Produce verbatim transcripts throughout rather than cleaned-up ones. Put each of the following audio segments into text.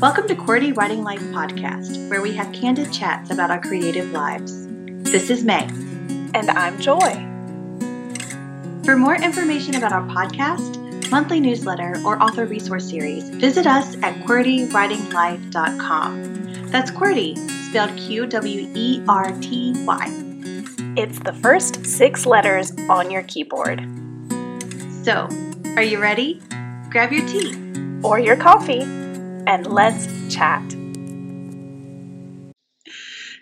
Welcome to QWERTY Writing Life podcast, where we have candid chats about our creative lives. This is May. And I'm Joy. For more information about our podcast, monthly newsletter, or author resource series, visit us at Q W E R T Y writing life dot com. That's QWERTY, spelled Q W E R T Y. It's the first six letters on your keyboard. So, are you ready? Grab your tea or your coffee and let's chat.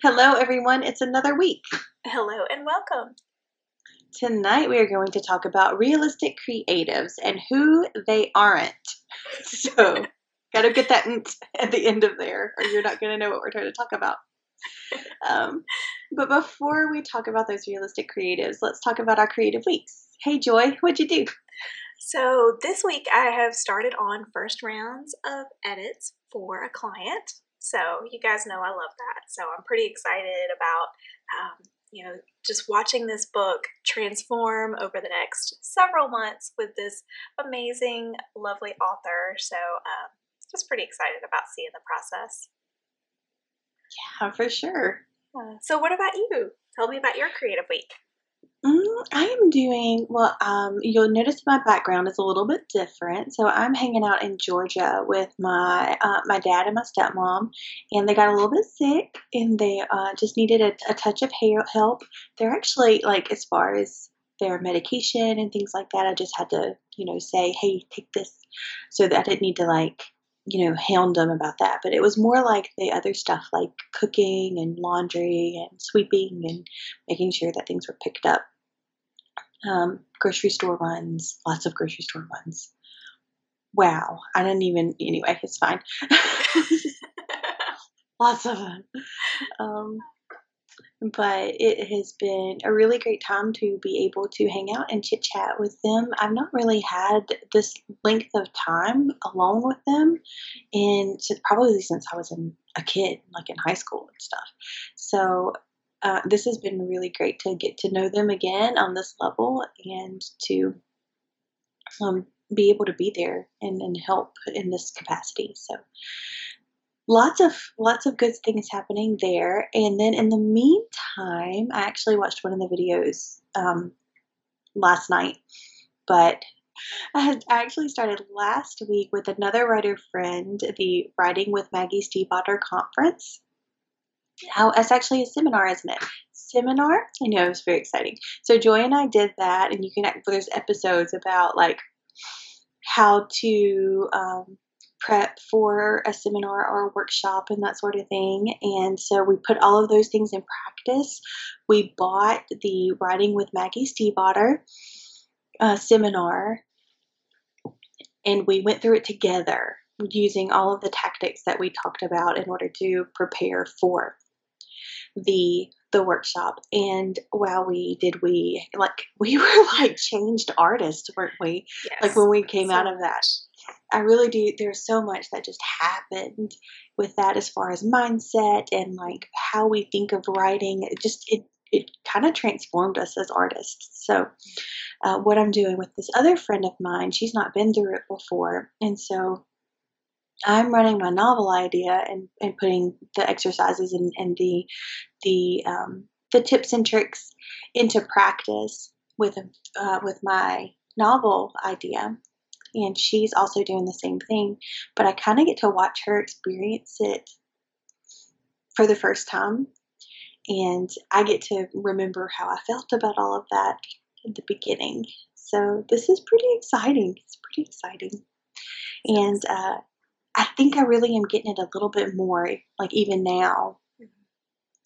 Hello, everyone. It's another week. Hello and welcome. Tonight we are going to talk about realistic creatives and who they aren't. So, gotta get that at the end of there or you're not going to know what we're trying to talk about. Um, but before we talk about those realistic creatives, let's talk about our creative weeks. Hey, Joy, what'd you do? So this week I have started on first rounds of edits for a client. So you guys know I love that. So I'm pretty excited about, um, you know, just watching this book transform over the next several months with this amazing, lovely author. So um, just pretty excited about seeing the process. Yeah, for sure. So what about you? Tell me about your creative week. Mm, I'm doing, well, um, you'll notice my background is a little bit different. So I'm hanging out in Georgia with my uh, my dad and my stepmom, and they got a little bit sick, and they uh, just needed a, a touch of help. They're actually, like, as far as their medication and things like that, I just had to, you know, say, hey, take this, so that I didn't need to, like, you know, hound them about that. But it was more like the other stuff, like cooking and laundry and sweeping and making sure that things were picked up. Um, grocery store runs, lots of grocery store runs. Wow. I didn't even, anyway, it's fine. Lots of them. Um, but it has been a really great time to be able to hang out and chit chat with them. I've not really had this length of time alone with them, and probably since I was in a kid, like in high school and stuff. So uh, this has been really great to get to know them again on this level and to um, be able to be there and, and help in this capacity. So Lots of lots of good things happening there. And then in the meantime, I actually watched one of the videos um, last night. But I, had, I actually started last week with another writer friend, the Writing with Maggie Stiefvater conference. How, it's actually a seminar, isn't it? Seminar? I know, it was very exciting. So Joy and I did that. And you can, there's episodes about like how to Um, prep for a seminar or a workshop and that sort of thing. And so we put all of those things in practice. We bought the Writing with Maggie Stiefvater uh, seminar, and we went through it together using all of the tactics that we talked about in order to prepare for the the workshop. And wow, we did we like we were like changed artists, weren't we? Yes, like when we came so out of that. I really do. There's so much that just happened with that as far as mindset and like how we think of writing. It just, it, it kind of transformed us as artists. So uh, what I'm doing with this other friend of mine, she's not been through it before. And so I'm running my novel idea and, and putting the exercises and, and the, the, um, the tips and tricks into practice with, uh, with my novel idea. And she's also doing the same thing, but I kind of get to watch her experience it for the first time. And I get to remember how I felt about all of that at the beginning. So this is pretty exciting. It's pretty exciting. And uh, I think I really am getting it a little bit more, like even now.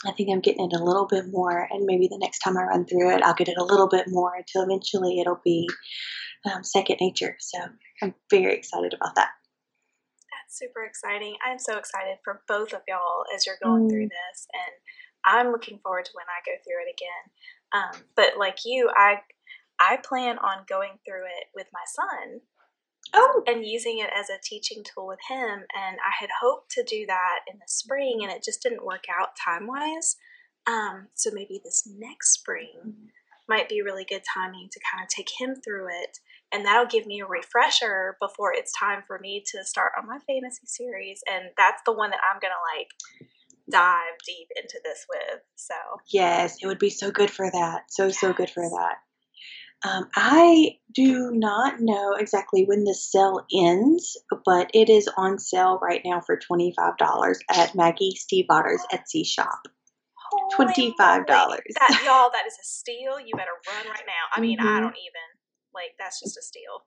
I think I'm getting it a little bit more, and maybe the next time I run through it, I'll get it a little bit more until eventually it'll be um, second nature. So I'm very excited about that. That's super exciting. I'm so excited for both of y'all as you're going mm. through this, and I'm looking forward to when I go through it again. Um, but like you, I I plan on going through it with my son. Oh, and using it as a teaching tool with him. And I had hoped to do that in the spring, and it just didn't work out time-wise. Um, so maybe this next spring might be really good timing to kind of take him through it and that'll give me a refresher before it's time for me to start on my fantasy series. And that's the one that I'm going to, like, dive deep into this with. So yes, it would be so good for that. So, yes. so good for that. Um, I do not know exactly when the sale ends, but it is on sale right now for twenty-five dollars at Maggie Stiefvater's Etsy shop. twenty-five dollars. That, y'all, that is a steal. You better run right now. I mean, mm-hmm. I don't even, like, that's just a steal.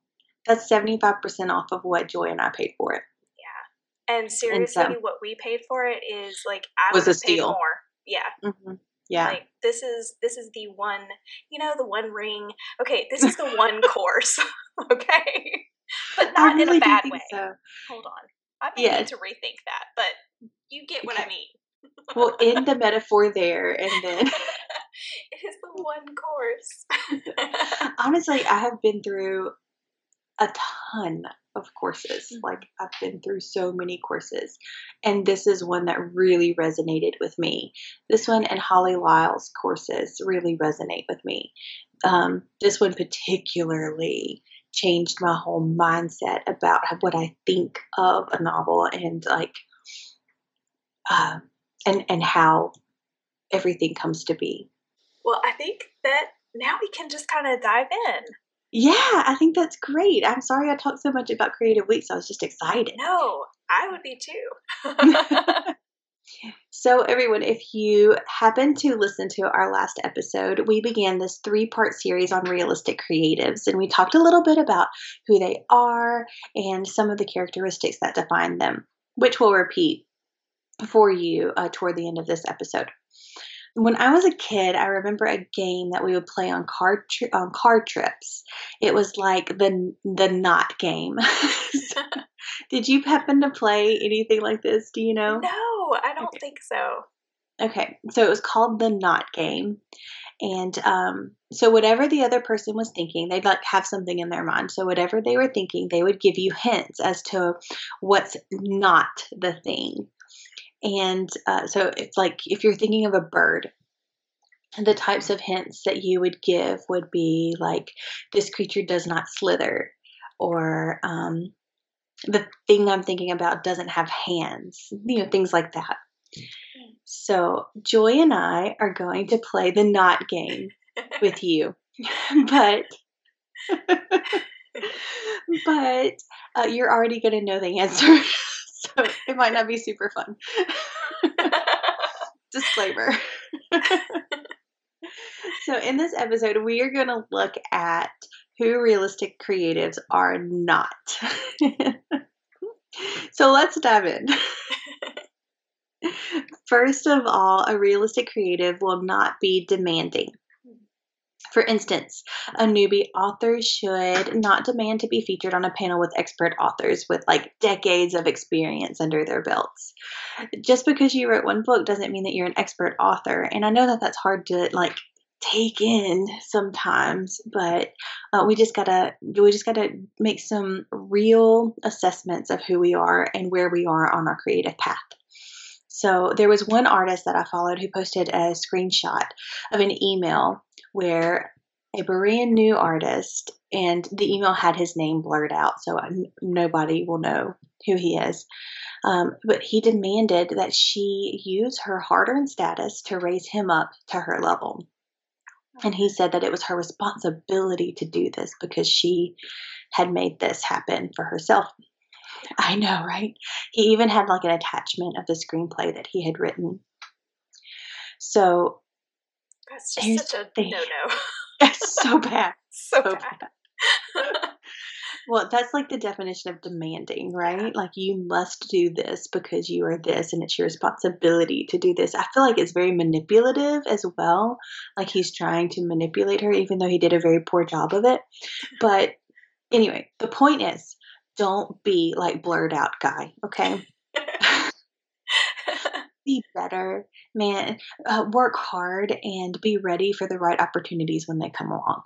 That's seventy-five percent off of what Joy and I paid for it. Yeah. And seriously, and so, what we paid for it is, like, I was a steal. More. Yeah. Mm-hmm. Yeah. Like, this is, this is the one, you know, the one ring. Okay. This is the one course. Okay. But not really in a bad way. So. Hold on. I may yes. need to rethink that, but you get what okay. I mean. We'll end the metaphor there, and then it is the one course. Honestly, I have been through a ton of courses. Mm-hmm. Like, I've been through so many courses, and this is one that really resonated with me. This one and Holly Lyle's courses really resonate with me. Um, this one particularly changed my whole mindset about what I think of a novel, and like, um. And and how everything comes to be. Well, I think that now we can just kind of dive in. Yeah, I think that's great. I'm sorry I talked so much about Creative Weeks. I was just excited. No, I would be too. So everyone, if you happen to listen to our last episode, we began this three-part series on realistic creatives, and we talked a little bit about who they are and some of the characteristics that define them, which we'll repeat for you uh, toward the end of this episode. When I was a kid, I remember a game that we would play on car tri- on car trips. It was like the the knot game. Did you happen to play anything like this? Do you know? No, I don't okay. think so. Okay, so it was called the knot game, and um, so whatever the other person was thinking, they'd like have something in their mind. So whatever they were thinking, they would give you hints as to what's not the thing. And uh, so it's like if you're thinking of a bird, the types of hints that you would give would be like, this creature does not slither, or um, the thing I'm thinking about doesn't have hands, you know, things like that. So Joy and I are going to play the knot game with you, but... but uh, you're already going to know the answer. So it might not be super fun. Disclaimer. So in this episode, we are going to look at who realistic creatives are not. So let's dive in. First of all, a realistic creative will not be demanding. For instance, a newbie author should not demand to be featured on a panel with expert authors with like decades of experience under their belts. Just because you wrote one book doesn't mean that you're an expert author. And I know that that's hard to like take in sometimes, but uh, we just gotta we just gotta make some real assessments of who we are and where we are on our creative path. So there was one artist that I followed who posted a screenshot of an email where a brand new artist, and the email had his name blurred out, so nobody will know who he is. Um, but he demanded that she use her hard-earned status to raise him up to her level. And he said that it was her responsibility to do this because she had made this happen for herself. I know, right? He even had like an attachment of the screenplay that he had written. So... That's just Here's such a thing. no-no. It's so bad. so, so bad. bad. Well, that's like the definition of demanding, right? Like, you must do this because you are this, and it's your responsibility to do this. I feel like it's very manipulative as well. Like, he's trying to manipulate her, even though he did a very poor job of it. But anyway, the point is, don't be like blurred out guy, okay? Be better, man. Uh, work hard and be ready for the right opportunities when they come along.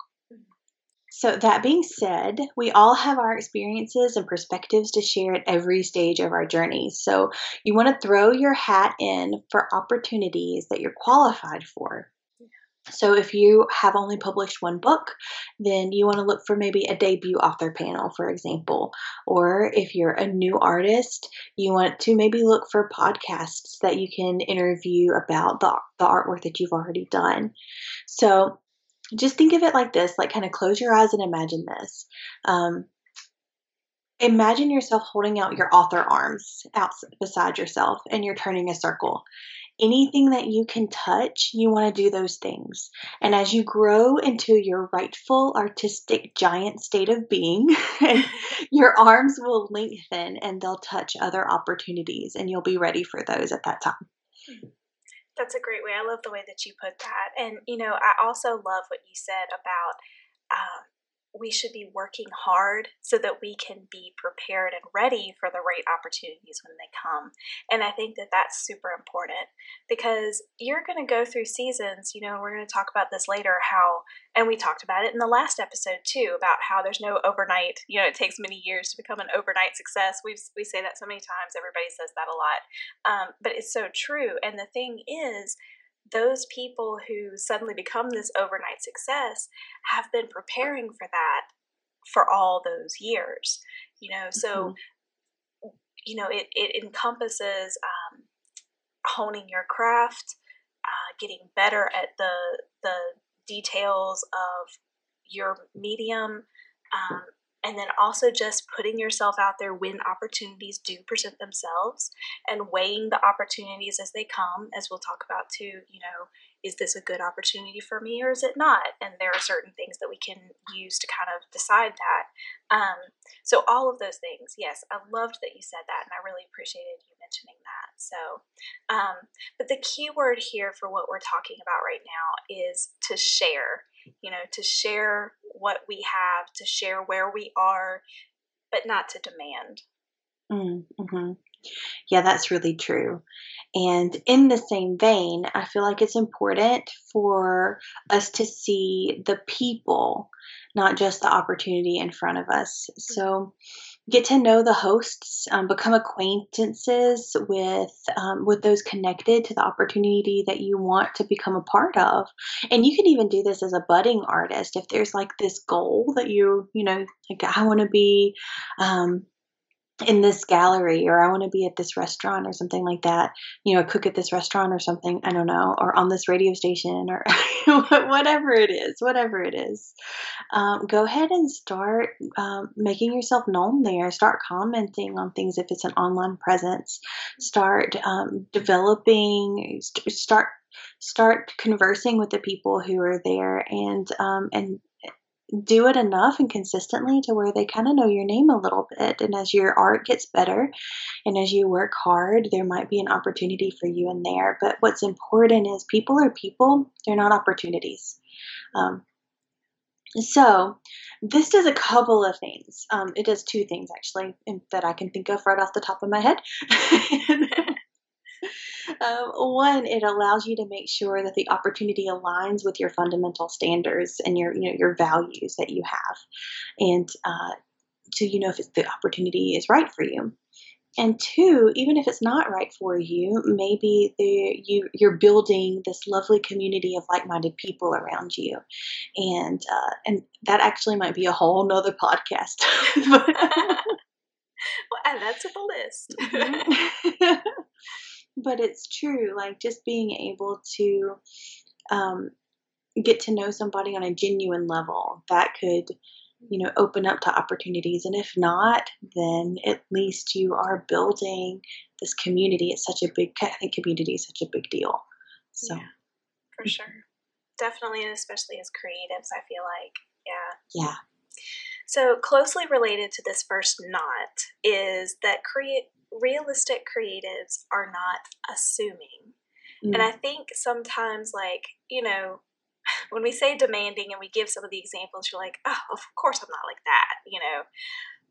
So that being said, we all have our experiences and perspectives to share at every stage of our journey. So you want to throw your hat in for opportunities that you're qualified for. So if you have only published one book, then you want to look for maybe a debut author panel, for example. Or if you're a new artist, you want to maybe look for podcasts that you can interview about the, the artwork that you've already done. So just think of it like this, like kind of close your eyes and imagine this. Um, imagine yourself holding out your author arms out beside yourself and you're turning a circle. Anything that you can touch, you want to do those things. And as you grow into your rightful artistic giant state of being, your arms will lengthen and they'll touch other opportunities and you'll be ready for those at that time. That's a great way. I love the way that you put that. And, you know, I also love what you said about um, we should be working hard so that we can be prepared and ready for the right opportunities when they come. And I think that that's super important because you're going to go through seasons, you know, and we're going to talk about this later, how, and we talked about it in the last episode too, about how there's no overnight, you know, it takes many years to become an overnight success. We've, we say that so many times, everybody says that a lot. Um, but it's so true. And the thing is, those people who suddenly become this overnight success have been preparing for that for all those years, you know, so, mm-hmm. you know, it, it encompasses um, honing your craft, uh, getting better at the, the details of your medium, um, and then also just putting yourself out there when opportunities do present themselves and weighing the opportunities as they come, as we'll talk about too, you know, is this a good opportunity for me or is it not? And there are certain things that we can use to kind of decide that. Um, so all of those things, yes, I loved that you said that and I really appreciated you mentioning that. So, um, but the key word here for what we're talking about right now is to share. You know, to share what we have, to share where we are, but not to demand. Mm-hmm. Yeah, that's really true. And in the same vein, I feel like it's important for us to see the people, not just the opportunity in front of us. So get to know the hosts, um, become acquaintances with um, with those connected to the opportunity that you want to become a part of. And you can even do this as a budding artist. If there's like this goal that you, you know, like I want to be um, in this gallery or I want to be at this restaurant or something like that, you know, cook at this restaurant or something, I don't know, or on this radio station or whatever it is, whatever it is. Um, go ahead and start um, making yourself known there. Start commenting on things if it's an online presence. Start um, developing, st- start start conversing with the people who are there and um, and do it enough and consistently to where they kind of know your name a little bit. And as your art gets better and as you work hard, there might be an opportunity for you in there. But what's important is people are people. They're not opportunities. Um, so this does a couple of things. Um, it does two things actually that I can think of right off the top of my head. Um, one, it allows you to make sure that the opportunity aligns with your fundamental standards and your, you know, your values that you have, and uh, so you know if it's, the opportunity is right for you. And two, even if it's not right for you, maybe the, you, you're building this lovely community of like-minded people around you. And uh, and that actually might be a whole nother podcast. Well, and that's a list. Mm-hmm. But it's true, like just being able to um, get to know somebody on a genuine level that could, you know, open up to opportunities. And if not, then at least you are building this community. It's such a big, I think community is such a big deal. So yeah, for sure. Definitely. And especially as creatives, I feel like, yeah. Yeah. So closely related to this first knot is that create. realistic creatives are not assuming. Mm. And I think sometimes, like, you know, when we say demanding and we give some of the examples, you're like, oh, of course I'm not like that, you know.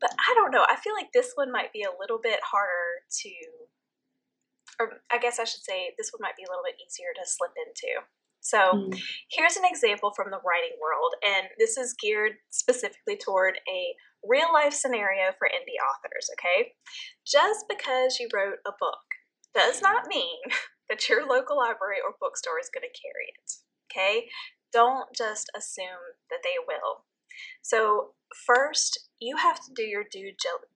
But I don't know. I feel like this one might be a little bit harder to, or I guess I should say this one might be a little bit easier to slip into. So mm. here's an example from the writing world, and this is geared specifically toward a real life scenario for indie authors, okay? Just because you wrote a book does not mean that your local library or bookstore is going to carry it, okay? Don't just assume that they will. So first, you have to do your due,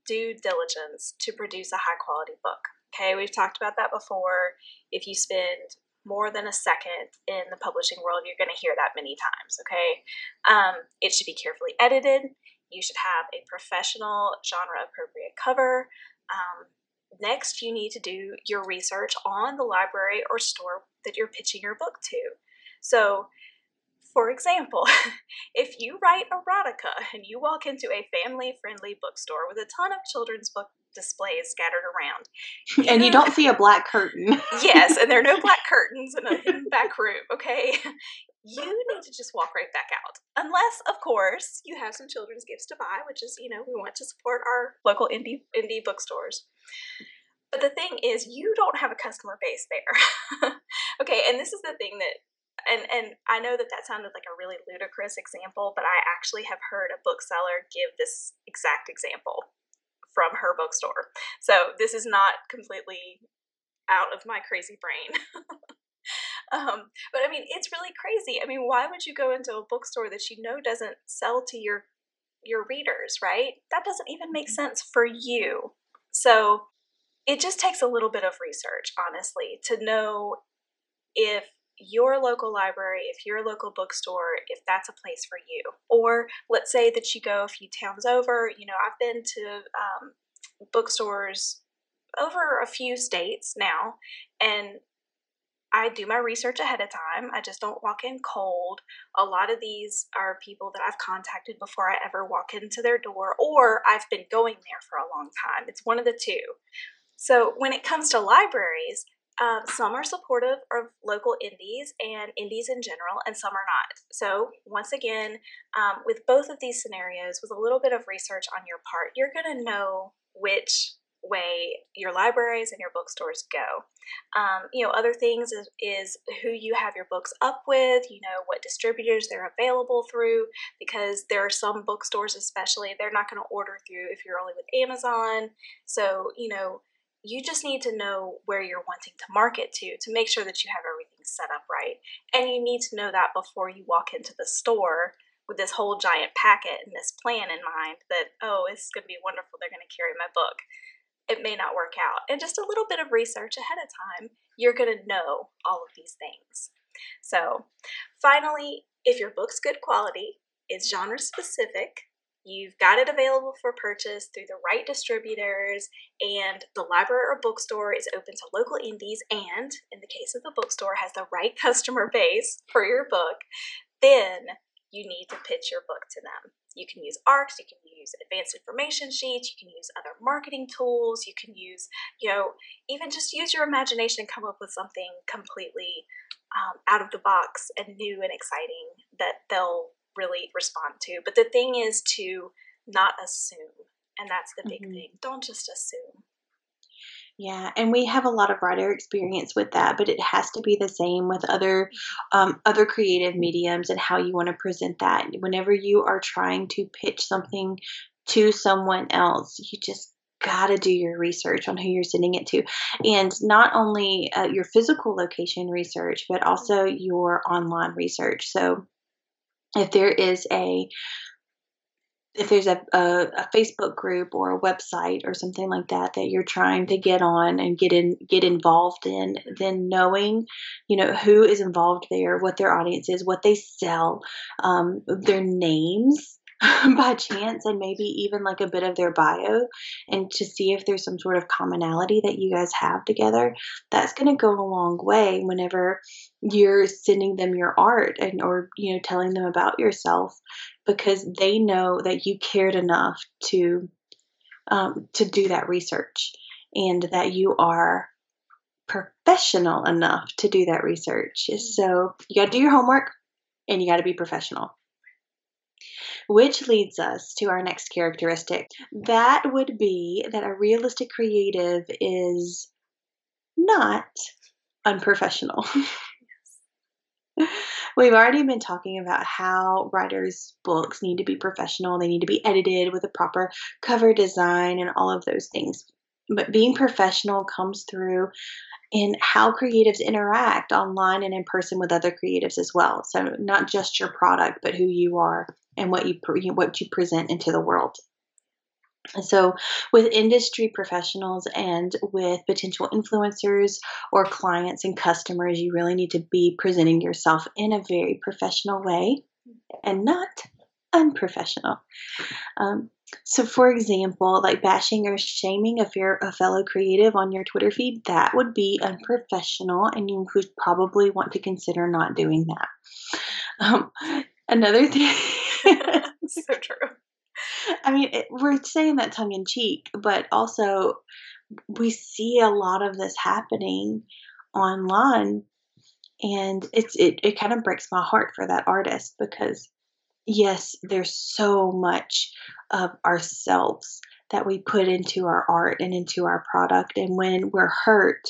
due diligence to produce a high-quality book, okay? We've talked about that before. If you spend more than a second in the publishing world, you're going to hear that many times, okay? Um, it should be carefully edited. You should have a professional, genre-appropriate cover. Um, next, you need to do your research on the library or store that you're pitching your book to. So, for example, if you write erotica and you walk into a family-friendly bookstore with a ton of children's book displays scattered around. And, and you don't see a black curtain. Yes, and there are no black curtains in a back room, okay? You need to just walk right back out. Unless, of course, you have some children's gifts to buy, which is, you know, we want to support our local indie indie bookstores. But the thing is, you don't have a customer base there. Okay, and this is the thing that And and I know that that sounded like a really ludicrous example, but I actually have heard a bookseller give this exact example from her bookstore. So this is not completely out of my crazy brain. um, but I mean, it's really crazy. I mean, why would you go into a bookstore that you know doesn't sell to your your readers, right? That doesn't even make sense for you. So it just takes a little bit of research, honestly, to know if your local library, if your local bookstore, if that's a place for you. Or let's say that you go a few towns over. You know, I've been to um, bookstores over a few states now, and I do my research ahead of time. I just don't walk in cold. A lot of these are people that I've contacted before I ever walk into their door, or I've been going there for a long time. It's one of the two. So when it comes to libraries, Uh, some are supportive of local indies and indies in general, and some are not. So once again, um, with both of these scenarios, with a little bit of research on your part, you're going to know which way your libraries and your bookstores go. Um, you know, other things is, is who you have your books up with, you know, what distributors they're available through, because there are some bookstores especially, they're not going to order through if you're only with Amazon. So, you know, you just need to know where you're wanting to market to to make sure that you have everything set up right. And you need to know that before you walk into the store with this whole giant packet and this plan in mind that, oh, it's going to be wonderful, they're going to carry my book. It may not work out. And just a little bit of research ahead of time, you're going to know all of these things. So finally, if your book's good quality, it's genre specific, you've got it available for purchase through the right distributors, and the library or bookstore is open to local indies and, in the case of the bookstore, has the right customer base for your book, then you need to pitch your book to them. You can use A R Cs, you can use advanced information sheets, you can use other marketing tools, you can use, you know, even just use your imagination and come up with something completely um, out of the box and new and exciting that they'll really respond to. But the thing is to not assume, and that's the big mm-hmm. thing. Don't just assume. Yeah, and we have a lot of writer experience with that, but it has to be the same with other um, other creative mediums and how you want to present that. Whenever you are trying to pitch something to someone else, you just got to do your research on who you're sending it to, and not only uh, your physical location research, but also your online research. So If there is a if there's a, a, a Facebook group or a website or something like that that you're trying to get on and get in get involved in, then knowing, you know, who is involved there, what their audience is, what they sell, um, their names by chance, and maybe even like a bit of their bio, and to see if there's some sort of commonality that you guys have together. That's going to go a long way whenever you're sending them your art and or, you know, telling them about yourself, because they know that you cared enough to um, to do that research, and that you are professional enough to do that research. So you got to do your homework, and you got to be professional. Which leads us to our next characteristic. That would be that a realistic creative is not unprofessional. Yes. We've already been talking about how writers' books need to be professional. They need to be edited with a proper cover design and all of those things. But being professional comes through in how creatives interact online and in person with other creatives as well. So not just your product, but who you are and what you what you present into the world. So with industry professionals and with potential influencers or clients and customers, you really need to be presenting yourself in a very professional way and not unprofessional. Um, so for example, like bashing or shaming a, fair, a fellow creative on your Twitter feed, that would be unprofessional, and you would probably want to consider not doing that. Um, another thing. So true. I mean, it, we're saying that tongue in cheek, but also we see a lot of this happening online, and it's it, it kind of breaks my heart for that artist, because yes, there's so much of ourselves that we put into our art and into our product, and when we're hurt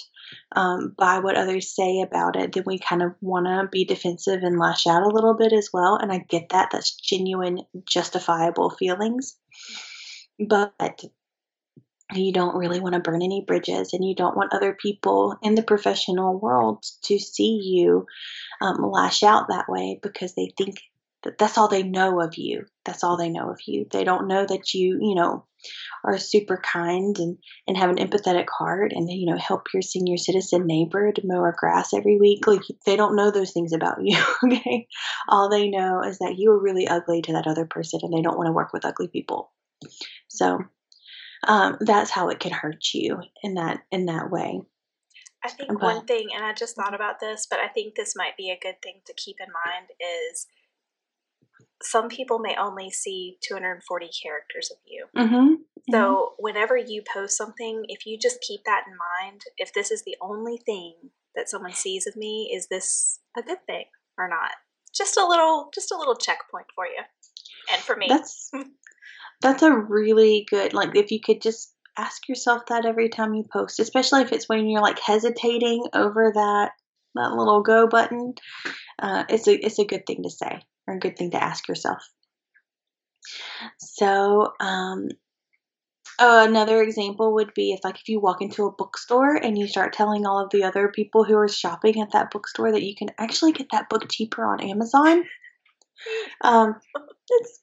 um, by what others say about it, then we kind of want to be defensive and lash out a little bit as well. And I get that. That's genuine, justifiable feelings. But you don't really want to burn any bridges, and you don't want other people in the professional world to see you um, lash out that way, because they think that that's all they know of you. That's all they know of you. They don't know that you, you know, are super kind and, and have an empathetic heart and, you know, help your senior citizen neighbor to mow our grass every week. Like, they don't know those things about you, okay? All they know is that you were really ugly to that other person, and they don't want to work with ugly people. So um, that's how it can hurt you in that, in that way. I think but, one thing, and I just thought about this, but I think this might be a good thing to keep in mind, is some people may only see two hundred forty characters of you. Mm-hmm. So mm-hmm. whenever you post something, if you just keep that in mind, if this is the only thing that someone sees of me, is this a good thing or not? Just a little, just a little checkpoint for you. And for me, that's, that's a really good, like, if you could just ask yourself that every time you post, especially if it's when you're like hesitating over that, that little go button, uh, it's a, it's a good thing to say. Or a good thing to ask yourself. So, um, oh, another example would be if, like, if you walk into a bookstore and you start telling all of the other people who are shopping at that bookstore that you can actually get that book cheaper on Amazon. Um, it's,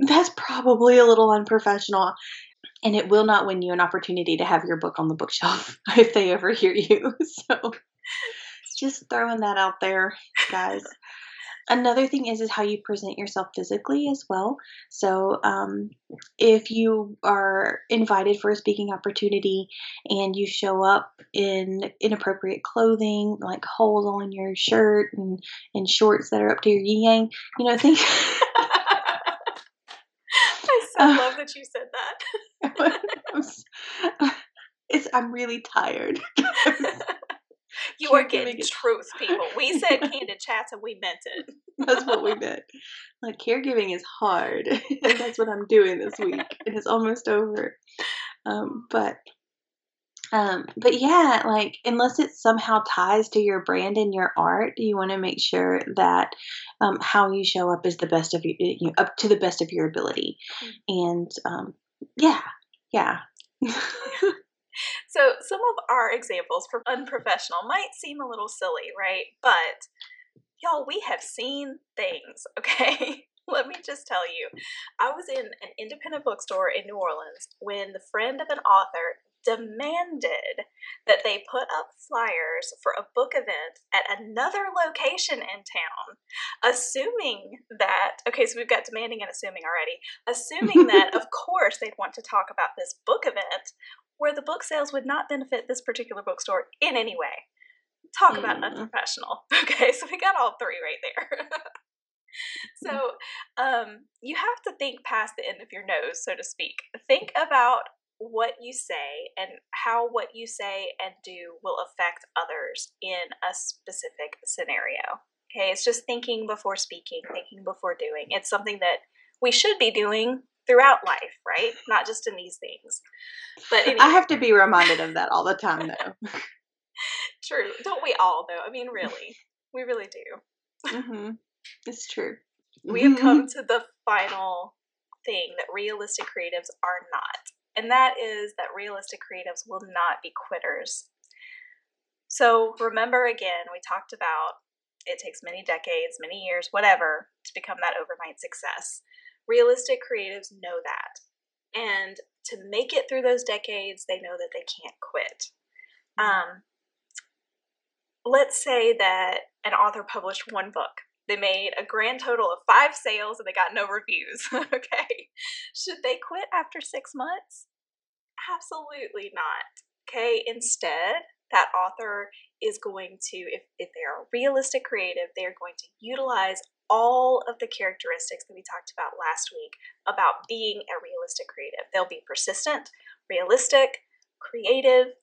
that's probably a little unprofessional, and it will not win you an opportunity to have your book on the bookshelf if they overhear you. So, just throwing that out there, guys. Another thing is, is how you present yourself physically as well. So um, if you are invited for a speaking opportunity and you show up in inappropriate clothing, like holes on your shirt and, and shorts that are up to your yin-yang, you know, think... I so uh, love that you said that. it's, I'm really tired. You are getting truth, people. We said candid chats, and we meant it. That's what we meant. Like, caregiving is hard, and that's what I'm doing this week. It is almost over. Um, but, um, but yeah, like, unless it somehow ties to your brand and your art, you want to make sure that um, how you show up is the best of you, you know, up to the best of your ability. Mm-hmm. And um, yeah, yeah. So some of our examples for unprofessional might seem a little silly, right? But y'all, we have seen things, okay? Let me just tell you. I was in an independent bookstore in New Orleans when the friend of an author demanded that they put up flyers for a book event at another location in town, assuming that, okay, so we've got demanding and assuming already, assuming that, of course, they'd want to talk about this book event where the book sales would not benefit this particular bookstore in any way. Talk about mm. unprofessional. Okay, so we got all three right there. So um, you have to think past the end of your nose, so to speak. Think about what you say and how what you say and do will affect others in a specific scenario. Okay, it's just thinking before speaking, thinking before doing. It's something that we should be doing throughout life, right? Not just in these things. But anyway. I have to be reminded of that all the time, though. True. Don't we all, though? I mean, really. We really do. Mm-hmm. It's true. We have come to the final thing that realistic creatives are not. and that is that realistic creatives will not be quitters. So remember, again, we talked about it takes many decades, many years, whatever, to become that overnight success. Realistic creatives know that. And to make it through those decades, they know that they can't quit. Um, let's say that an author published one book. They made a grand total of five sales and they got no reviews. Okay. Should they quit after six months? Absolutely not. Okay. Instead, that author is going to, if, if they are a realistic creative, they are going to utilize all of the characteristics that we talked about last week about being a realistic creative. They'll be persistent, realistic, creative,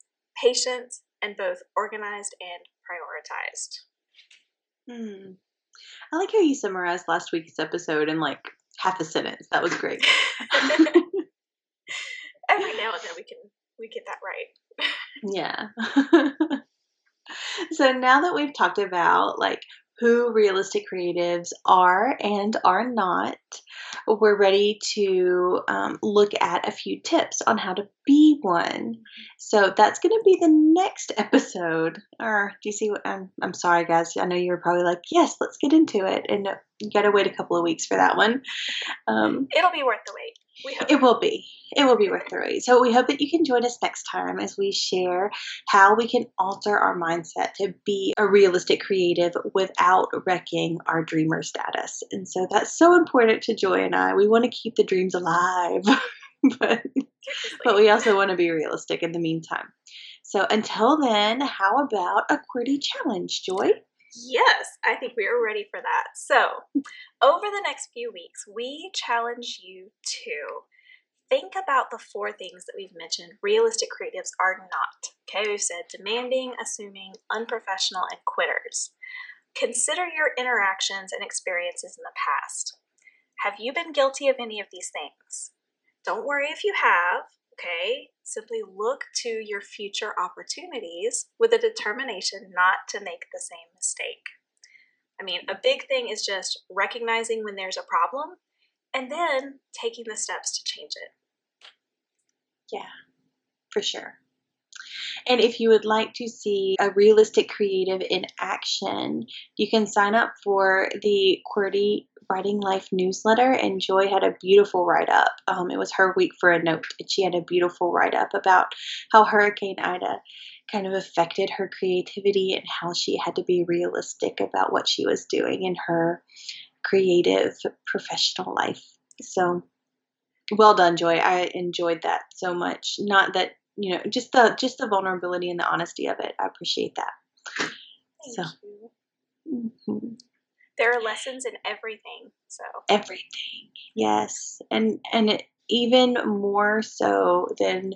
patient, and both organized and prioritized. Hmm. I like how you summarized last week's episode in like half a sentence. That was great. Every now and then we can we get that right. Yeah. So now that we've talked about like who realistic creatives are and are not, we're ready to um, look at a few tips on how to be one. So that's going to be the next episode. Or do you see what I'm, I'm sorry, guys. I know you were probably like, yes, let's get into it. And you got to wait a couple of weeks for that one. Um, It'll be worth the wait. We hope. It will be. It will be worth the wait. So we hope that you can join us next time as we share how we can alter our mindset to be a realistic creative without wrecking our dreamer status. And so that's so important to Joy and I. We want to keep the dreams alive, but, but we also want to be realistic in the meantime. So until then, how about a QWERTY challenge, Joy? Yes, I think we are ready for that. So, over the next few weeks, we challenge you to think about the four things that we've mentioned realistic creatives are not. Okay, we've said demanding, assuming, unprofessional, and quitters. Consider your interactions and experiences in the past. Have you been guilty of any of these things? Don't worry if you have. Okay, simply look to your future opportunities with a determination not to make the same mistake. I mean, a big thing is just recognizing when there's a problem and then taking the steps to change it. Yeah, for sure. And if you would like to see a realistic creative in action, you can sign up for the QWERTY Writing Life newsletter. And Joy had a beautiful write-up. Um, it was her week for a note, and she had a beautiful write-up about how Hurricane Ida kind of affected her creativity and how she had to be realistic about what she was doing in her creative professional life. So well done, Joy. I enjoyed that so much. Not that You know, just the just the vulnerability and the honesty of it. I appreciate that. Thank so. you. Mm-hmm. There are lessons in everything. So everything, yes, and and it, even more so than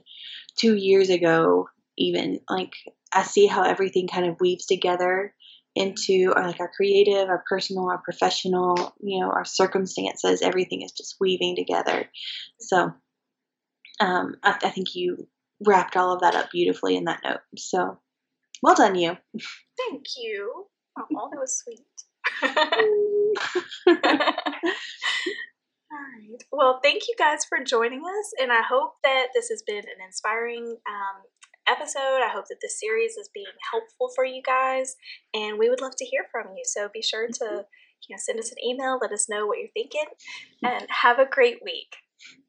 two years ago. Even like I see how everything kind of weaves together into our, like our creative, our personal, our professional. You know, our circumstances. Everything is just weaving together. So, um, I, I think you. wrapped all of that up beautifully in that note. So, well done you. Thank you. Oh, that was sweet. All right. Well, thank you guys for joining us, and I hope that this has been an inspiring um, episode. I hope that this series is being helpful for you guys, and we would love to hear from you. So be sure to you know, send us an email, let us know what you're thinking, and have a great week.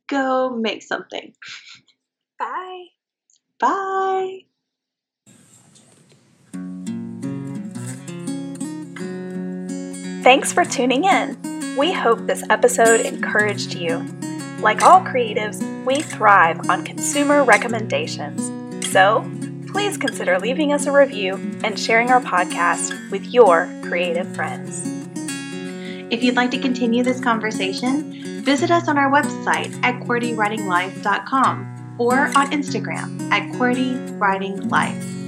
Go make something. Bye. Bye. Thanks for tuning in. We hope this episode encouraged you. Like all creatives, we thrive on consumer recommendations. So please consider leaving us a review and sharing our podcast with your creative friends. If you'd like to continue this conversation, visit us on our website at QWERTY Writing Life dot com. Or on Instagram at QWERTY Writing Life.